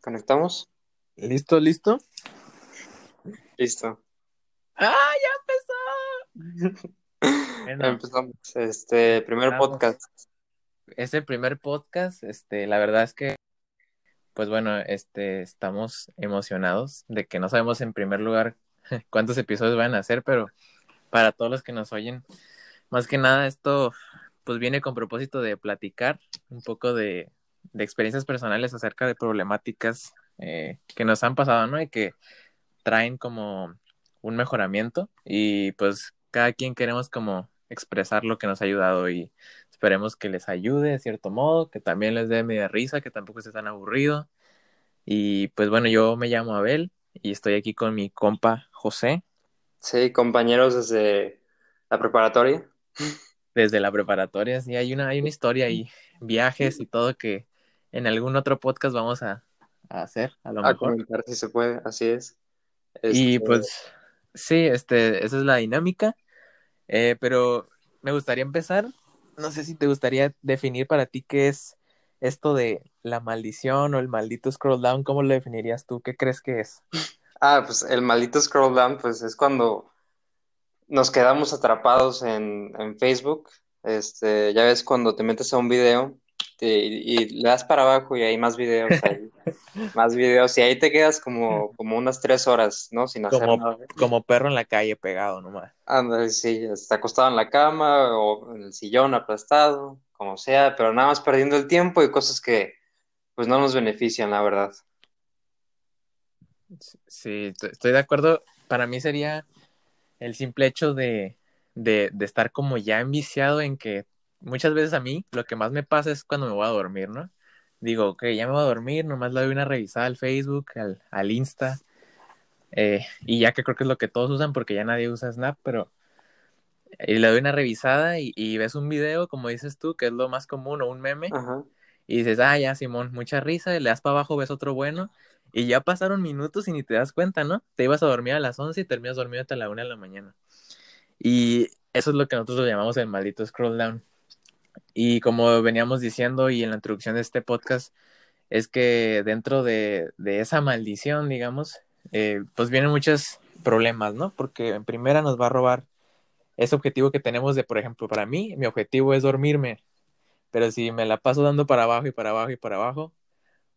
¿Conectamos? ¿Listo? Listo. ¡Ah, ya empezó! Bueno, empezamos. Primer podcast. Es el primer podcast. La verdad es que, pues bueno, estamos emocionados de que no sabemos en primer lugar cuántos episodios van a hacer, pero para todos los que nos oyen, más que nada esto pues viene con propósito de platicar un poco de experiencias personales acerca de problemáticas que nos han pasado, ¿no? Y que traen como un mejoramiento y pues cada quien queremos como expresar lo que nos ha ayudado y esperemos que les ayude de cierto modo, que también les dé media risa, que tampoco esté tan aburrido. Y pues bueno, yo me llamo Abel y estoy aquí con mi compa José. Sí, compañeros desde la preparatoria. Desde la preparatoria, sí, hay una historia y viajes y todo que en algún otro podcast vamos a hacer, a lo mejor. Comentar si se puede, así es. Y pues, sí, esa es la dinámica, pero me gustaría empezar, no sé si te gustaría definir para ti qué es esto de la maldición o el maldito scroll down, ¿cómo lo definirías tú? ¿Qué crees que es? Ah, pues el maldito scroll down, pues es cuando nos quedamos atrapados en Facebook, ya ves cuando te metes a un video y le das para abajo y hay más videos, y ahí te quedas como unas 3 horas, ¿no? Sin hacer nada. Como perro en la calle pegado nomás. Anda, sí, está acostado en la cama o en el sillón aplastado, como sea, pero nada más perdiendo el tiempo y cosas que pues no nos benefician, la verdad. Sí, estoy de acuerdo. Para mí sería el simple hecho de estar como ya enviciado en que muchas veces a mí lo que más me pasa es cuando me voy a dormir, ¿no? Digo, ok, ya me voy a dormir, nomás le doy una revisada al Facebook, al Insta, y ya que creo que es lo que todos usan porque ya nadie usa Snap, pero y le doy una revisada y ves un video, como dices tú, que es lo más común, o un meme, ajá, y dices, ah, ya, simón, mucha risa, y le das para abajo, ves otro bueno, y ya pasaron minutos y ni te das cuenta, ¿no? Te ibas a dormir a las 11 y terminas dormido hasta la 1 de la mañana. Y eso es lo que nosotros llamamos el maldito scroll down. Y como veníamos diciendo y en la introducción de este podcast, es que dentro de esa maldición, digamos, pues vienen muchos problemas, ¿no? Porque en primera nos va a robar ese objetivo que tenemos de, por ejemplo, para mí, mi objetivo es dormirme. Pero si me la paso dando para abajo y para abajo y para abajo,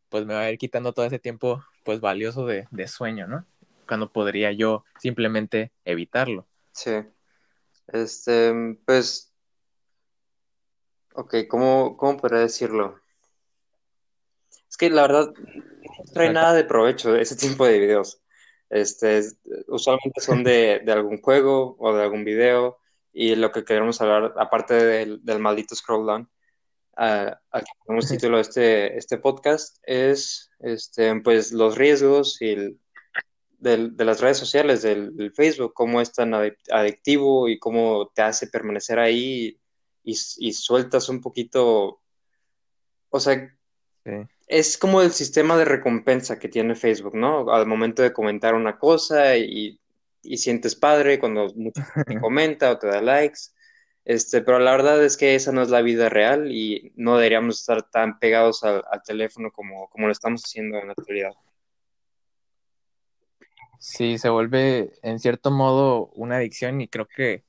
pues me va a ir quitando todo ese tiempo, pues, valioso de sueño, ¿no? Cuando podría yo simplemente evitarlo. Sí. Pues, ok, ¿cómo podría decirlo? Es que, la verdad, no trae nada de provecho ese tipo de videos. Usualmente son de algún juego o de algún video, y lo que queremos hablar, aparte del maldito scroll down, al que ponemos título este podcast es pues los riesgos y de las redes sociales, del Facebook, cómo es tan adictivo y cómo te hace permanecer ahí y sueltas un poquito, o sea, sí. Es como el sistema de recompensa que tiene Facebook, ¿no? Al momento de comentar una cosa y sientes padre cuando mucha gente comenta o te da likes. Pero la verdad es que esa no es la vida real y no deberíamos estar tan pegados al teléfono como lo estamos haciendo en la actualidad. Sí, se vuelve en cierto modo una adicción y creo que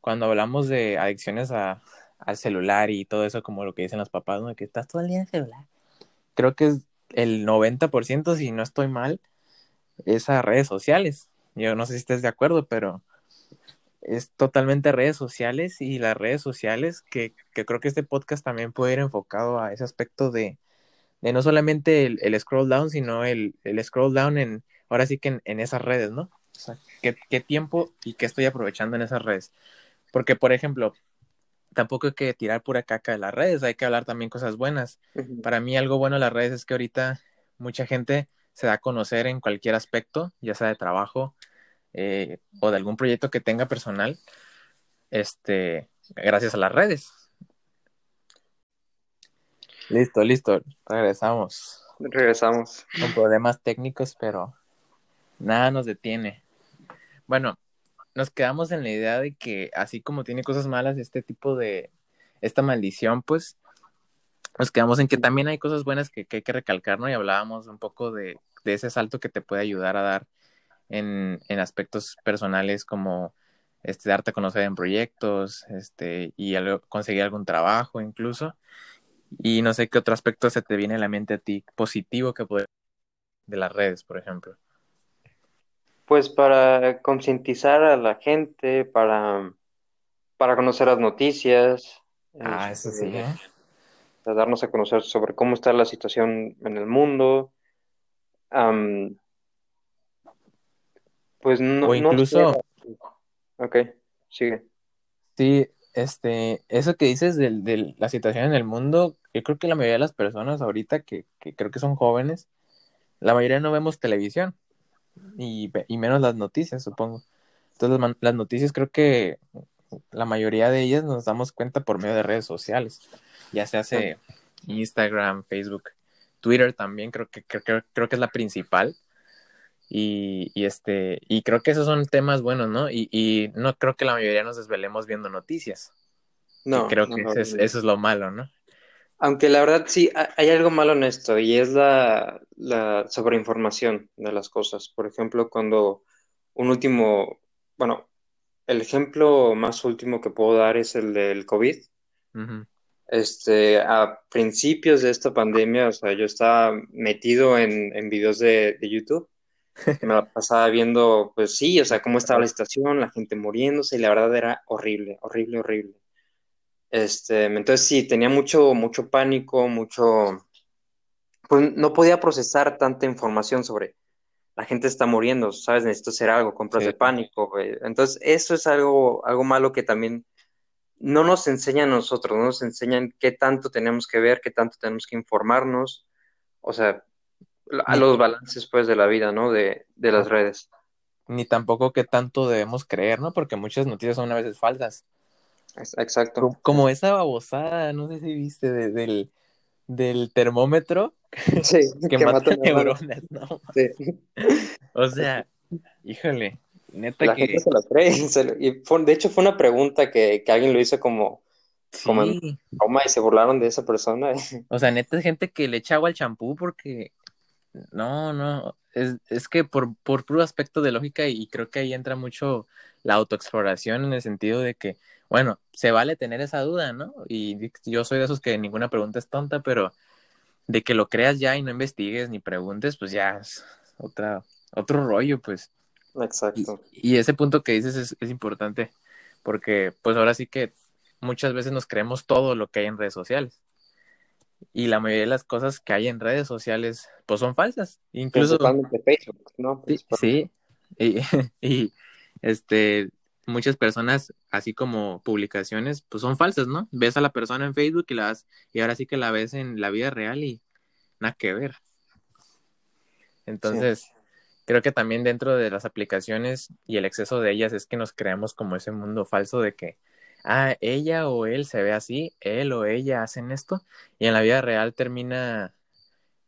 cuando hablamos de adicciones al celular y todo eso, como lo que dicen los papás, ¿no? Que estás todo el día en el celular. Creo que es el 90%, si no estoy mal, es a redes sociales. Yo no sé si estés de acuerdo, pero es totalmente redes sociales y las redes sociales que creo que este podcast también puede ir enfocado a ese aspecto de no solamente el scroll down, sino el scroll down ahora sí que en esas redes, ¿no? O sea, ¿qué tiempo y qué estoy aprovechando en esas redes? Porque, por ejemplo, tampoco hay que tirar pura caca de las redes, hay que hablar también cosas buenas. Uh-huh. Para mí algo bueno de las redes es que ahorita mucha gente se da a conocer en cualquier aspecto, ya sea de trabajo, o de algún proyecto que tenga personal, gracias a las redes. Listo, regresamos con problemas técnicos, pero nada nos detiene. Bueno, nos quedamos en la idea de que así como tiene cosas malas esta maldición, pues nos quedamos en que también hay cosas buenas que hay que recalcar, ¿no? Y hablábamos un poco de ese salto que te puede ayudar a dar en aspectos personales como darte a conocer en proyectos, y conseguir algún trabajo incluso. Y no sé qué otro aspecto se te viene a la mente a ti positivo que puede de las redes, por ejemplo. Pues para concientizar a la gente, para conocer las noticias. Eso sí, ¿eh? Para darnos a conocer sobre cómo está la situación en el mundo. Pues no. O incluso... No... Ok, sigue. Sí, eso que dices de la situación en el mundo, yo creo que la mayoría de las personas ahorita que creo que son jóvenes, la mayoría no vemos televisión y menos las noticias, supongo. Entonces las noticias, creo que la mayoría de ellas nos damos cuenta por medio de redes sociales, ya se hace Instagram, Facebook, Twitter también, creo que es la principal. Y creo que esos son temas buenos, ¿no? Y no creo que la mayoría nos desvelemos viendo noticias. No. Creo que eso es lo malo, ¿no? Aunque la verdad sí, hay algo malo en esto, y es la sobreinformación de las cosas. Por ejemplo, cuando el ejemplo más último que puedo dar es el del COVID. Uh-huh. A principios de esta pandemia, o sea, yo estaba metido en videos de YouTube. Me la pasaba viendo, pues sí, o sea, cómo estaba la situación, la gente muriéndose, y la verdad era horrible, horrible, horrible. Entonces sí, tenía mucho, mucho pánico, mucho... Pues no podía procesar tanta información sobre la gente está muriendo, ¿sabes? Necesito hacer algo, compras de pánico, güey. Entonces eso es algo malo que también no nos enseñan a nosotros, no nos enseñan qué tanto tenemos que ver, qué tanto tenemos que informarnos, o sea... a los balances, pues, de la vida, ¿no? De las redes. Ni tampoco que tanto debemos creer, ¿no? Porque muchas noticias son a veces falsas. Exacto. Como esa babosada, no sé si viste, del termómetro. Sí, que mata neuronas, ¿no? Sí. O sea, híjole, neta la que... La gente se la cree. De hecho, fue una pregunta que alguien lo hizo como... Sí. Como en trauma y se burlaron de esa persona. O sea, neta es gente que le echa agua al champú porque... No, es que por puro aspecto de lógica, y creo que ahí entra mucho la autoexploración en el sentido de que, bueno, se vale tener esa duda, ¿no? Y yo soy de esos que ninguna pregunta es tonta, pero de que lo creas ya y no investigues ni preguntes, pues ya es otro rollo, pues. Exacto. Y ese punto que dices es importante, porque pues ahora sí que muchas veces nos creemos todo lo que hay en redes sociales. Y la mayoría de las cosas que hay en redes sociales, pues son falsas. Incluso de Facebook, ¿no? Pues, sí. Y muchas personas, así como publicaciones, pues son falsas, ¿no? Ves a la persona en Facebook y ahora sí que la ves en la vida real y nada que ver. Entonces, creo que también dentro de las aplicaciones y el exceso de ellas es que nos creamos como ese mundo falso de que ella o él se ve así, él o ella hacen esto, y en la vida real termina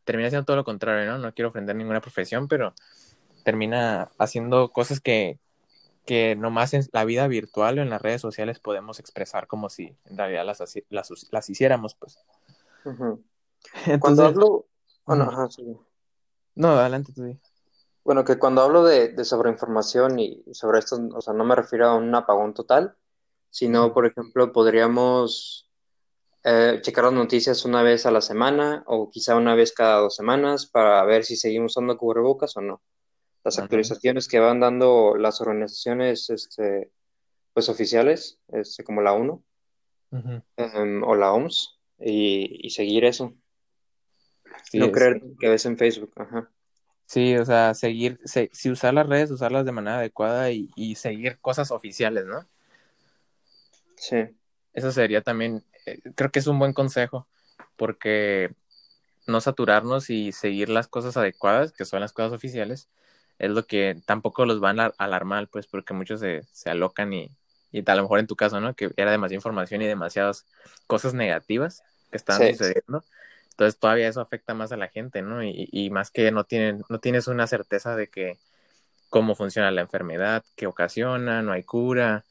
haciendo todo lo contrario, ¿no? No quiero ofender ninguna profesión, pero termina haciendo cosas que nomás en la vida virtual o en las redes sociales podemos expresar como si en realidad las hiciéramos, pues. Uh-huh. Entonces, cuando hablo... Bueno, ajá, sí. No, adelante tú. Sí. Bueno, que cuando hablo de sobreinformación y sobre esto, o sea, no me refiero a un apagón total, sino, por ejemplo, podríamos checar las noticias una vez a la semana o quizá una vez cada 2 semanas para ver si seguimos usando cubrebocas o no. Las actualizaciones que van dando las organizaciones pues oficiales, como la ONU o la OMS, y seguir eso. Sí, no creer que ves en Facebook. Ajá. Sí, o sea, si usar las redes, usarlas de manera adecuada y seguir cosas oficiales, ¿no? Sí. Eso sería también, creo que es un buen consejo, porque no saturarnos y seguir las cosas adecuadas, que son las cosas oficiales, es lo que tampoco los van a alarmar, pues, porque muchos se alocan y a lo mejor en tu caso, ¿no? Que era demasiada información y demasiadas cosas negativas que estaban sucediendo. Entonces todavía eso afecta más a la gente, ¿no? Y más que no tienes una certeza de que cómo funciona la enfermedad, qué ocasiona, no hay cura.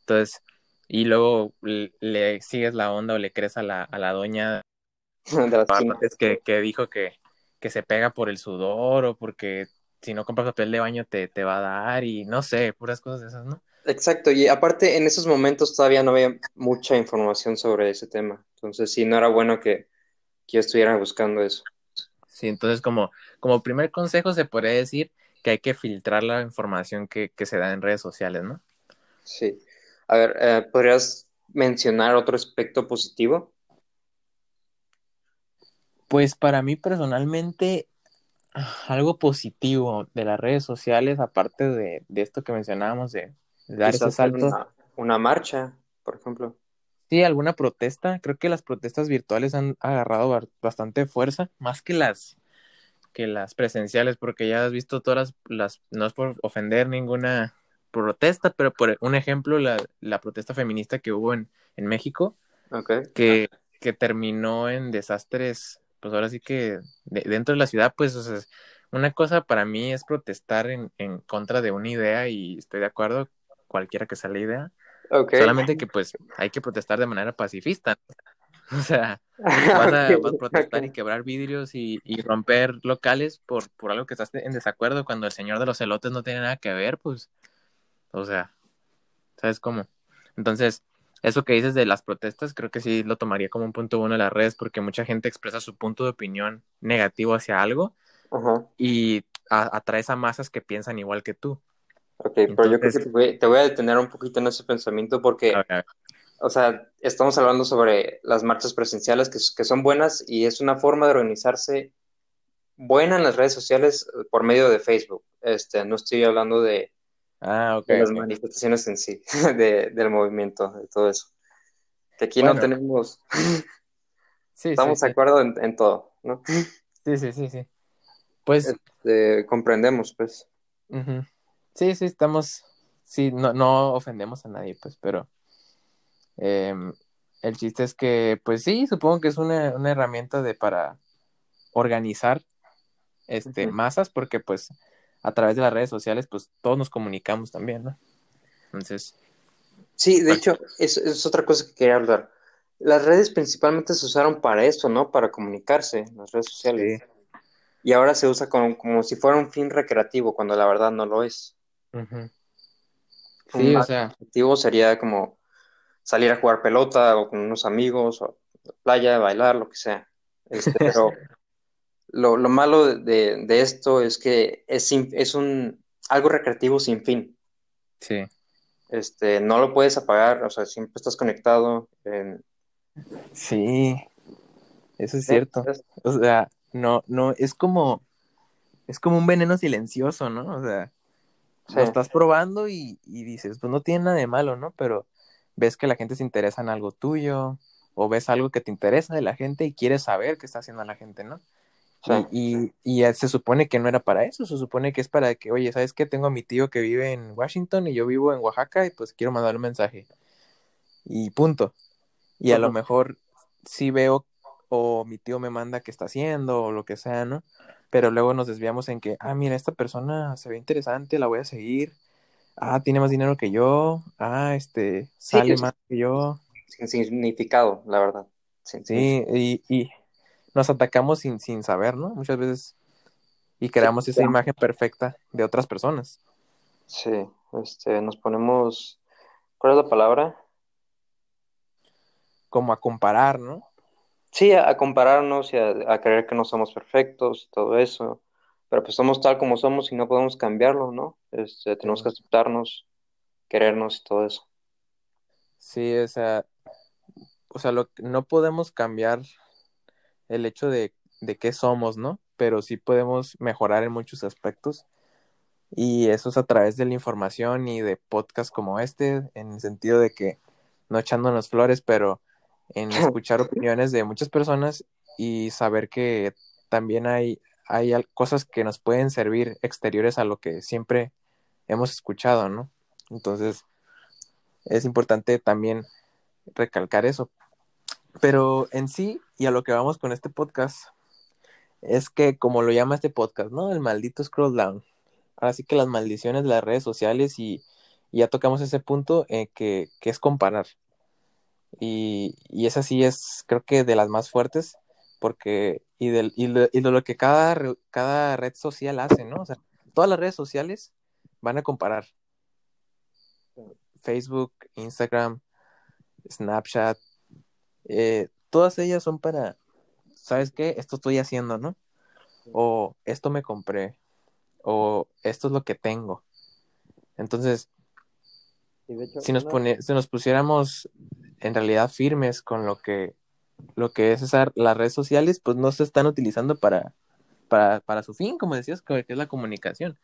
Entonces... Y luego le sigues la onda o le crees a la doña Que dijo que se pega por el sudor o porque si no compras papel de baño te va a dar y no sé, puras cosas de esas, ¿no? Exacto, y aparte en esos momentos todavía no había mucha información sobre ese tema, entonces sí, no era bueno que yo estuviera buscando eso. Sí, entonces como primer consejo se podría decir que hay que filtrar la información que se da en redes sociales, ¿no? Sí. A ver, ¿podrías mencionar otro aspecto positivo? Pues para mí personalmente, algo positivo de las redes sociales, aparte de esto que mencionábamos, de dar esos saltos. Una marcha, por ejemplo. Sí, alguna protesta. Creo que las protestas virtuales han agarrado bastante fuerza, más que las presenciales, porque ya has visto todas las no es por ofender ninguna protesta, pero por un ejemplo, la protesta feminista que hubo en México, okay, que terminó en desastres. Pues ahora sí que dentro de la ciudad, pues, o sea, una cosa para mí es protestar en contra de una idea y estoy de acuerdo, cualquiera que sea la idea. Okay. Solamente que, pues, hay que protestar de manera pacifista. O sea, vas a protestar y quebrar vidrios y romper locales por algo que estás en desacuerdo cuando el señor de los elotes no tiene nada que ver, pues, o sea, ¿sabes cómo? Entonces, eso que dices de las protestas, creo que sí lo tomaría como un punto bueno de las redes, porque mucha gente expresa su punto de opinión negativo hacia algo, uh-huh, y atraes a masas que piensan igual que tú. Ok, entonces, pero yo creo que te voy a detener un poquito en ese pensamiento porque, o sea, estamos hablando sobre las marchas presenciales que son buenas y es una forma de organizarse buena en las redes sociales por medio de Facebook. No estoy hablando de... de las manifestaciones en sí, del movimiento, de todo eso. Que aquí bueno, no tenemos... Sí, estamos de acuerdo en todo, ¿no? Sí. Pues... comprendemos, pues. Uh-huh. Sí, estamos... Sí, no ofendemos a nadie, pues, pero... el chiste es que, pues sí, supongo que es una herramienta para organizar uh-huh, masas, porque pues... a través de las redes sociales, pues, todos nos comunicamos también, ¿no? Entonces... Sí, de hecho, es otra cosa que quería hablar. Las redes principalmente se usaron para eso, ¿no? Para comunicarse, las redes sociales. Sí. Y ahora se usa como si fuera un fin recreativo, cuando la verdad no lo es. Uh-huh. Sí, o sea... objetivo sería como salir a jugar pelota, o con unos amigos, o playa, bailar, lo que sea. Pero... Lo malo de esto es que es algo recreativo sin fin. Sí. No lo puedes apagar, o sea, siempre estás conectado. Sí, eso es cierto. O sea, no, es como un veneno silencioso, ¿no? O sea, sí, lo estás probando y dices, pues no tiene nada de malo, ¿no? Pero ves que la gente se interesa en algo tuyo, o ves algo que te interesa de la gente y quieres saber qué está haciendo la gente, ¿no? Sí. Y se supone que no era para eso, se supone que es para que, oye, ¿sabes qué? Tengo a mi tío que vive en Washington y yo vivo en Oaxaca y pues quiero mandarle un mensaje. Y punto. Y a lo mejor sí veo o mi tío me manda qué está haciendo o lo que sea, ¿no? Pero luego nos desviamos en que, mira, esta persona se ve interesante, la voy a seguir. Tiene más dinero que yo. Sale más que yo. Sin significado, la verdad. Y nos atacamos sin saber, ¿no? Muchas veces. Y creamos esa imagen perfecta de otras personas. Sí, nos ponemos... ¿Cuál es la palabra? Como a comparar, ¿no? Sí, a compararnos y a creer que no somos perfectos y todo eso. Pero pues somos tal como somos y no podemos cambiarlo, ¿no? Tenemos que aceptarnos, querernos y todo eso. Sí, o sea, no podemos cambiar... el hecho de qué somos, ¿no? Pero sí podemos mejorar en muchos aspectos y eso es a través de la información y de podcasts como este, en el sentido de que, no echándonos flores, pero en escuchar opiniones de muchas personas y saber que también hay cosas que nos pueden servir exteriores a lo que siempre hemos escuchado, ¿no? Entonces, es importante también recalcar eso. Pero en sí, y a lo que vamos con este podcast, es que como lo llama este podcast, ¿no? El maldito scroll down. Ahora sí que las maldiciones de las redes sociales y ya tocamos ese punto que es comparar. Y esa sí es, creo que de las más fuertes, porque y de lo que cada red social hace, ¿no? O sea, todas las redes sociales van a comparar. Facebook, Instagram, Snapchat, todas ellas son para, ¿sabes qué? Esto estoy haciendo, ¿no? O esto me compré, o esto es lo que tengo. Entonces, si nos pusiéramos en realidad firmes con lo que es las redes sociales, pues no se están utilizando para su fin, como decías, que es la comunicación.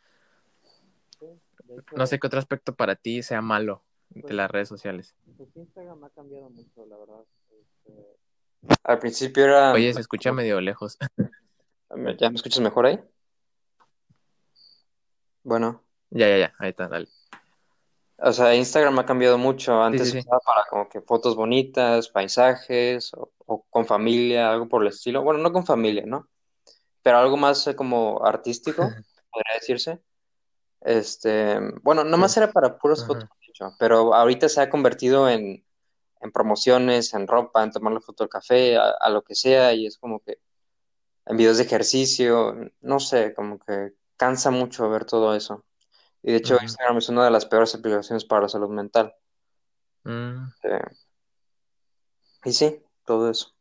Sí, hecho, no sé qué otro aspecto para ti sea malo de las redes sociales. Pues Instagram ha cambiado mucho, la verdad. Al principio era... Oye, se escucha medio lejos. ¿Ya me escuchas mejor ahí? Bueno. Ya, ahí está, dale. O sea, Instagram ha cambiado mucho. Antes sí. Usaba para como que fotos bonitas, paisajes, o con familia, algo por el estilo. Bueno, no con familia, ¿no? Pero algo más como artístico, podría decirse. Bueno, nomás era para puras fotos, pero ahorita se ha convertido en promociones, en ropa, en tomar la foto del café, a lo que sea, y es como que en videos de ejercicio, no sé, como que cansa mucho ver todo eso. Y de hecho Instagram es una de las peores aplicaciones para la salud mental. Y sí, todo eso.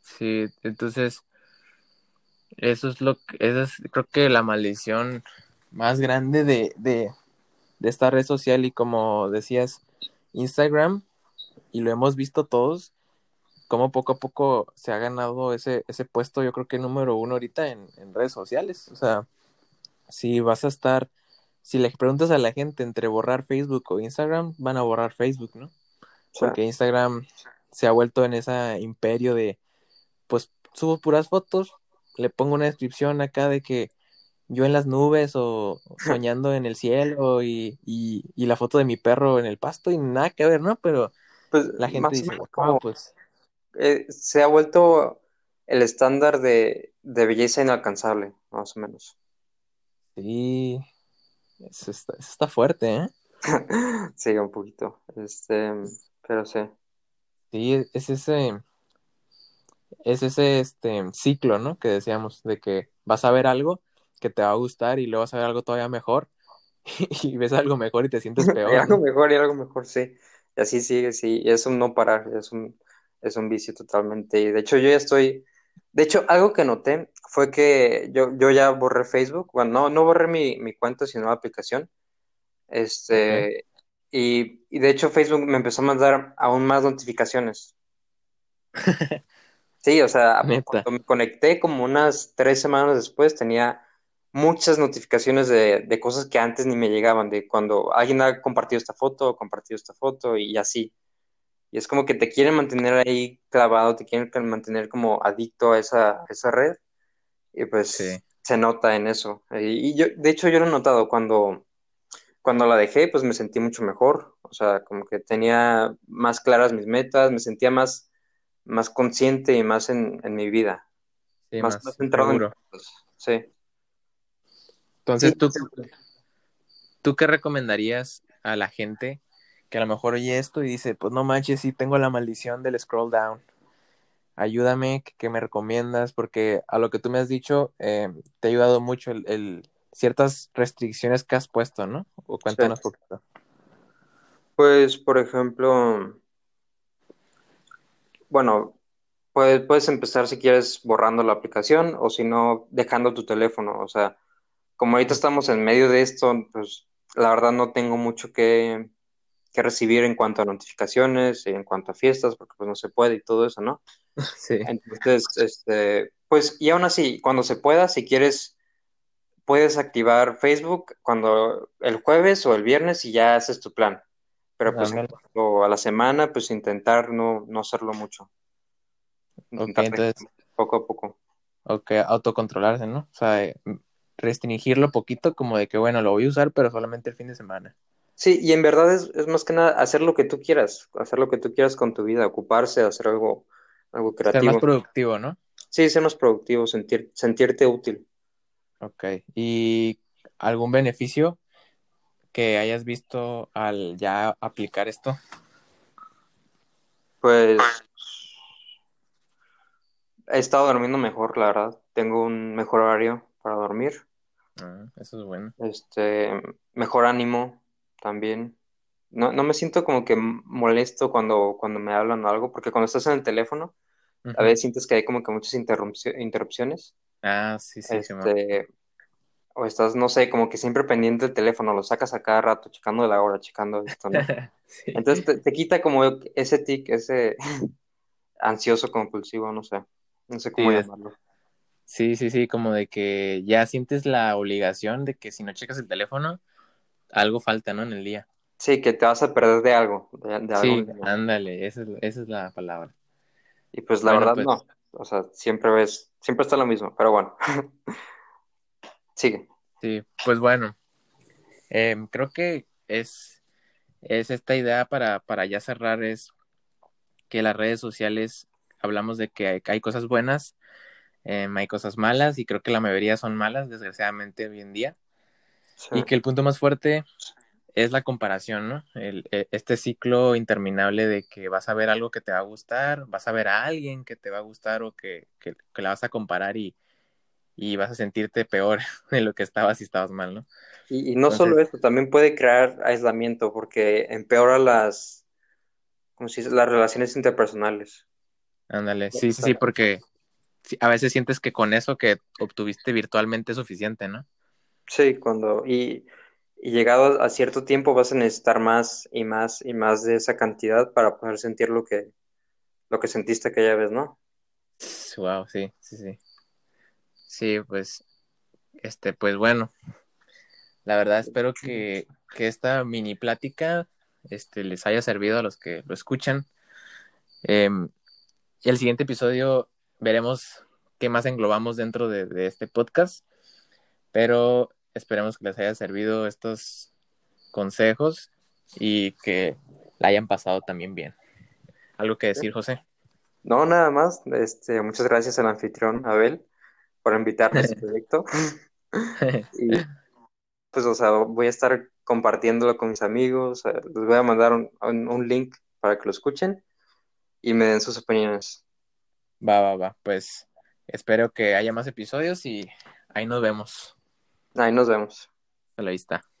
Sí, entonces eso es creo que la maldición más grande de esta red social, y como decías, Instagram, y lo hemos visto todos, cómo poco a poco se ha ganado ese puesto, yo creo que número 1 ahorita en redes sociales. O sea, si le preguntas a la gente entre borrar Facebook o Instagram, van a borrar Facebook, ¿no? Porque Instagram se ha vuelto en ese imperio de, pues, subo puras fotos, le pongo una descripción acá de que yo en las nubes o soñando en el cielo y la foto de mi perro en el pasto y nada que ver, ¿no? Pero pues, la gente dice, wow, pues... se ha vuelto el estándar de belleza inalcanzable, más o menos. Sí, eso está fuerte, ¿eh? Sí, un poquito, pero sí. Sí, es ese ciclo, ¿no? Que decíamos, de que vas a ver algo que te va a gustar y luego vas a ver algo todavía mejor y ves algo mejor y te sientes peor. Y algo, ¿no?, mejor y algo mejor, sí. Y así sigue, sí. Y es un no parar, es un vicio totalmente. Y de hecho algo que noté fue que yo ya borré Facebook. Bueno, no borré mi cuenta, sino la aplicación. Y de hecho Facebook me empezó a mandar aún más notificaciones. Sí, o sea, cuando me conecté como unas 3 semanas después, tenía muchas notificaciones de cosas que antes ni me llegaban, de cuando alguien ha compartido esta foto y así. Y es como que te quieren mantener ahí clavado, te quieren mantener como adicto a esa red. Y pues sí, se nota en eso. Y yo, de hecho, yo lo he notado. Cuando la dejé, pues me sentí mucho mejor. O sea, como que tenía más claras mis metas, me sentía más consciente y más en mi vida. Sí, más centrado en cosas. Sí. Entonces, sí, ¿tú qué recomendarías a la gente que a lo mejor oye esto y dice, pues no manches, sí tengo la maldición del scroll down? Ayúdame, ¿qué me recomiendas? Porque a lo que tú me has dicho, te ha ayudado mucho ciertas restricciones que has puesto, ¿no? O cuéntanos un poquito. Pues, por ejemplo, bueno, puedes empezar si quieres borrando la aplicación o si no, dejando tu teléfono. O sea, como ahorita estamos en medio de esto, pues la verdad no tengo mucho que recibir en cuanto a notificaciones y en cuanto a fiestas, porque pues no se puede y todo eso, ¿no? Sí. Entonces, pues, y aún así, cuando se pueda, si quieres, puedes activar Facebook cuando el jueves o el viernes y ya haces tu plan. Pero pues a la semana, pues intentar no hacerlo mucho. Intentar, entonces, poco a poco. Ok, autocontrolarse, ¿no? O sea, restringirlo poquito, como de que, bueno, lo voy a usar, pero solamente el fin de semana. Sí, y en verdad es más que nada hacer lo que tú quieras con tu vida, ocuparse, hacer algo creativo. Ser más productivo, ¿no? Sí, ser más productivo, sentirte útil. Ok, ¿y algún beneficio que hayas visto al ya aplicar esto? Pues He estado durmiendo mejor, la verdad. Tengo un mejor horario para dormir. Ah, eso es bueno. Mejor ánimo también. No me siento como que molesto cuando me hablan o algo, porque cuando estás en el teléfono, a Ujú. veces sientes que hay como que muchas interrupciones. Ah, sí, Simón. O estás, no sé, como que siempre pendiente del teléfono, lo sacas a cada rato, checando la hora, checando esto, ¿no? Sí. Entonces te quita como ese tic, ese ansioso compulsivo, no sé cómo Sí, llamarlo. sí, como de que ya sientes la obligación de que si no checas el teléfono, algo falta, ¿no? En el día. Sí, que te vas a perder de algo, de algo Sí, mínimo. ándale, esa es la palabra. Y pues la Bueno, verdad pues, no, o sea, siempre está lo mismo, pero bueno, sigue. sí, pues bueno, creo que es esta idea para ya cerrar, es que las redes sociales hablamos de que hay cosas buenas, hay cosas malas, y creo que la mayoría son malas, desgraciadamente, hoy en día. Sí, Y que el punto más fuerte es la comparación, ¿no? Este ciclo interminable de que vas a ver algo que te va a gustar, vas a ver a alguien que te va a gustar o que la vas a comparar y vas a sentirte peor de lo que estabas si estabas mal, ¿no? y no solo Entonces, eso, también puede crear aislamiento porque empeora como si las relaciones interpersonales. ándale, sí, Exacto. porque a veces sientes que con eso que obtuviste virtualmente es suficiente, ¿no? Sí, y llegado a cierto tiempo vas a necesitar más y más y más de esa cantidad para poder sentir lo que sentiste aquella vez, ¿no? Wow, sí. Sí, pues, pues bueno. La verdad, espero que esta mini plática les haya servido a los que lo escuchan. Em, Y el siguiente episodio veremos qué más englobamos dentro de este podcast, pero esperemos que les haya servido estos consejos y que la hayan pasado también bien. ¿Algo que decir, José? No, nada más. Muchas gracias al anfitrión, Abel, por invitarme a su proyecto. Y pues, o sea, voy a estar compartiéndolo con mis amigos. Les voy a mandar un link para que lo escuchen y me den sus opiniones. Va. Pues espero que haya más episodios y ahí nos vemos. Ahí nos vemos. Hasta la vista.